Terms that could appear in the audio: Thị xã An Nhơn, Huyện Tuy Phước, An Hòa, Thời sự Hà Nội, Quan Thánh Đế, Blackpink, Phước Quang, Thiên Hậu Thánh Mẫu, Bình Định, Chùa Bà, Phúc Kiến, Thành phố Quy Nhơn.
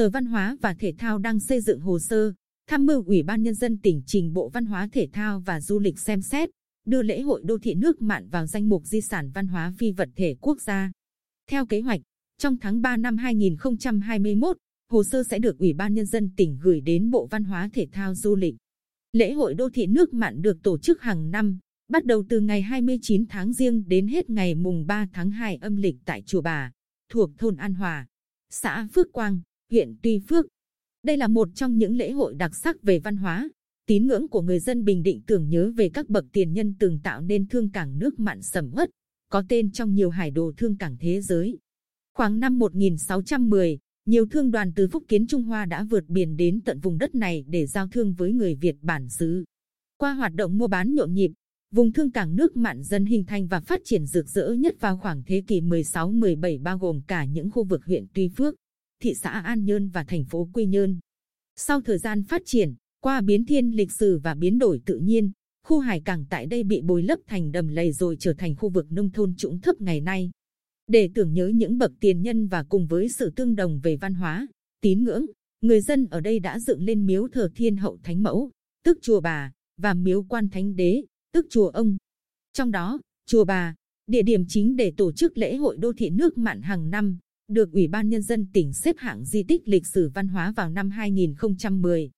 Sở Văn hóa và Thể thao đang xây dựng hồ sơ, tham mưu Ủy ban Nhân dân tỉnh trình Bộ Văn hóa Thể thao và Du lịch xem xét, đưa lễ hội đô thị nước Mặn vào danh mục di sản văn hóa phi vật thể quốc gia. Theo kế hoạch, trong tháng 3 năm 2021, hồ sơ sẽ được Ủy ban Nhân dân tỉnh gửi đến Bộ Văn hóa Thể thao Du lịch. Lễ hội đô thị nước Mặn được tổ chức hàng năm, bắt đầu từ ngày 29 tháng Giêng đến hết ngày mùng 3 tháng 2 âm lịch tại Chùa Bà, thuộc thôn An Hòa, xã Phước Quang, huyện Tuy Phước. Đây là một trong những lễ hội đặc sắc về văn hóa, tín ngưỡng của người dân Bình Định tưởng nhớ về các bậc tiền nhân từng tạo nên thương cảng nước Mặn sầm uất, có tên trong nhiều hải đồ thương cảng thế giới. Khoảng năm 1610, nhiều thương đoàn từ Phúc Kiến Trung Hoa đã vượt biển đến tận vùng đất này để giao thương với người Việt bản xứ. Qua hoạt động mua bán nhộn nhịp, vùng thương cảng nước Mặn dần hình thành và phát triển rực rỡ nhất vào khoảng thế kỷ 16-17, bao gồm cả những khu vực huyện Tuy Phước, thị xã An Nhơn và thành phố Quy Nhơn. Sau thời gian phát triển, qua biến thiên lịch sử và biến đổi tự nhiên, khu hải cảng tại đây bị bồi lấp thành đầm lầy rồi trở thành khu vực nông thôn trũng thấp ngày nay. Để tưởng nhớ những bậc tiền nhân và cùng với sự tương đồng về văn hóa, tín ngưỡng, người dân ở đây đã dựng lên miếu thờ Thiên Hậu Thánh Mẫu, tức Chùa Bà, và miếu Quan Thánh Đế, tức Chùa Ông. Trong đó, Chùa Bà, địa điểm chính để tổ chức lễ hội đô thị nước Mặn hàng năm, được Ủy ban Nhân dân tỉnh xếp hạng di tích lịch sử văn hóa vào năm 2010.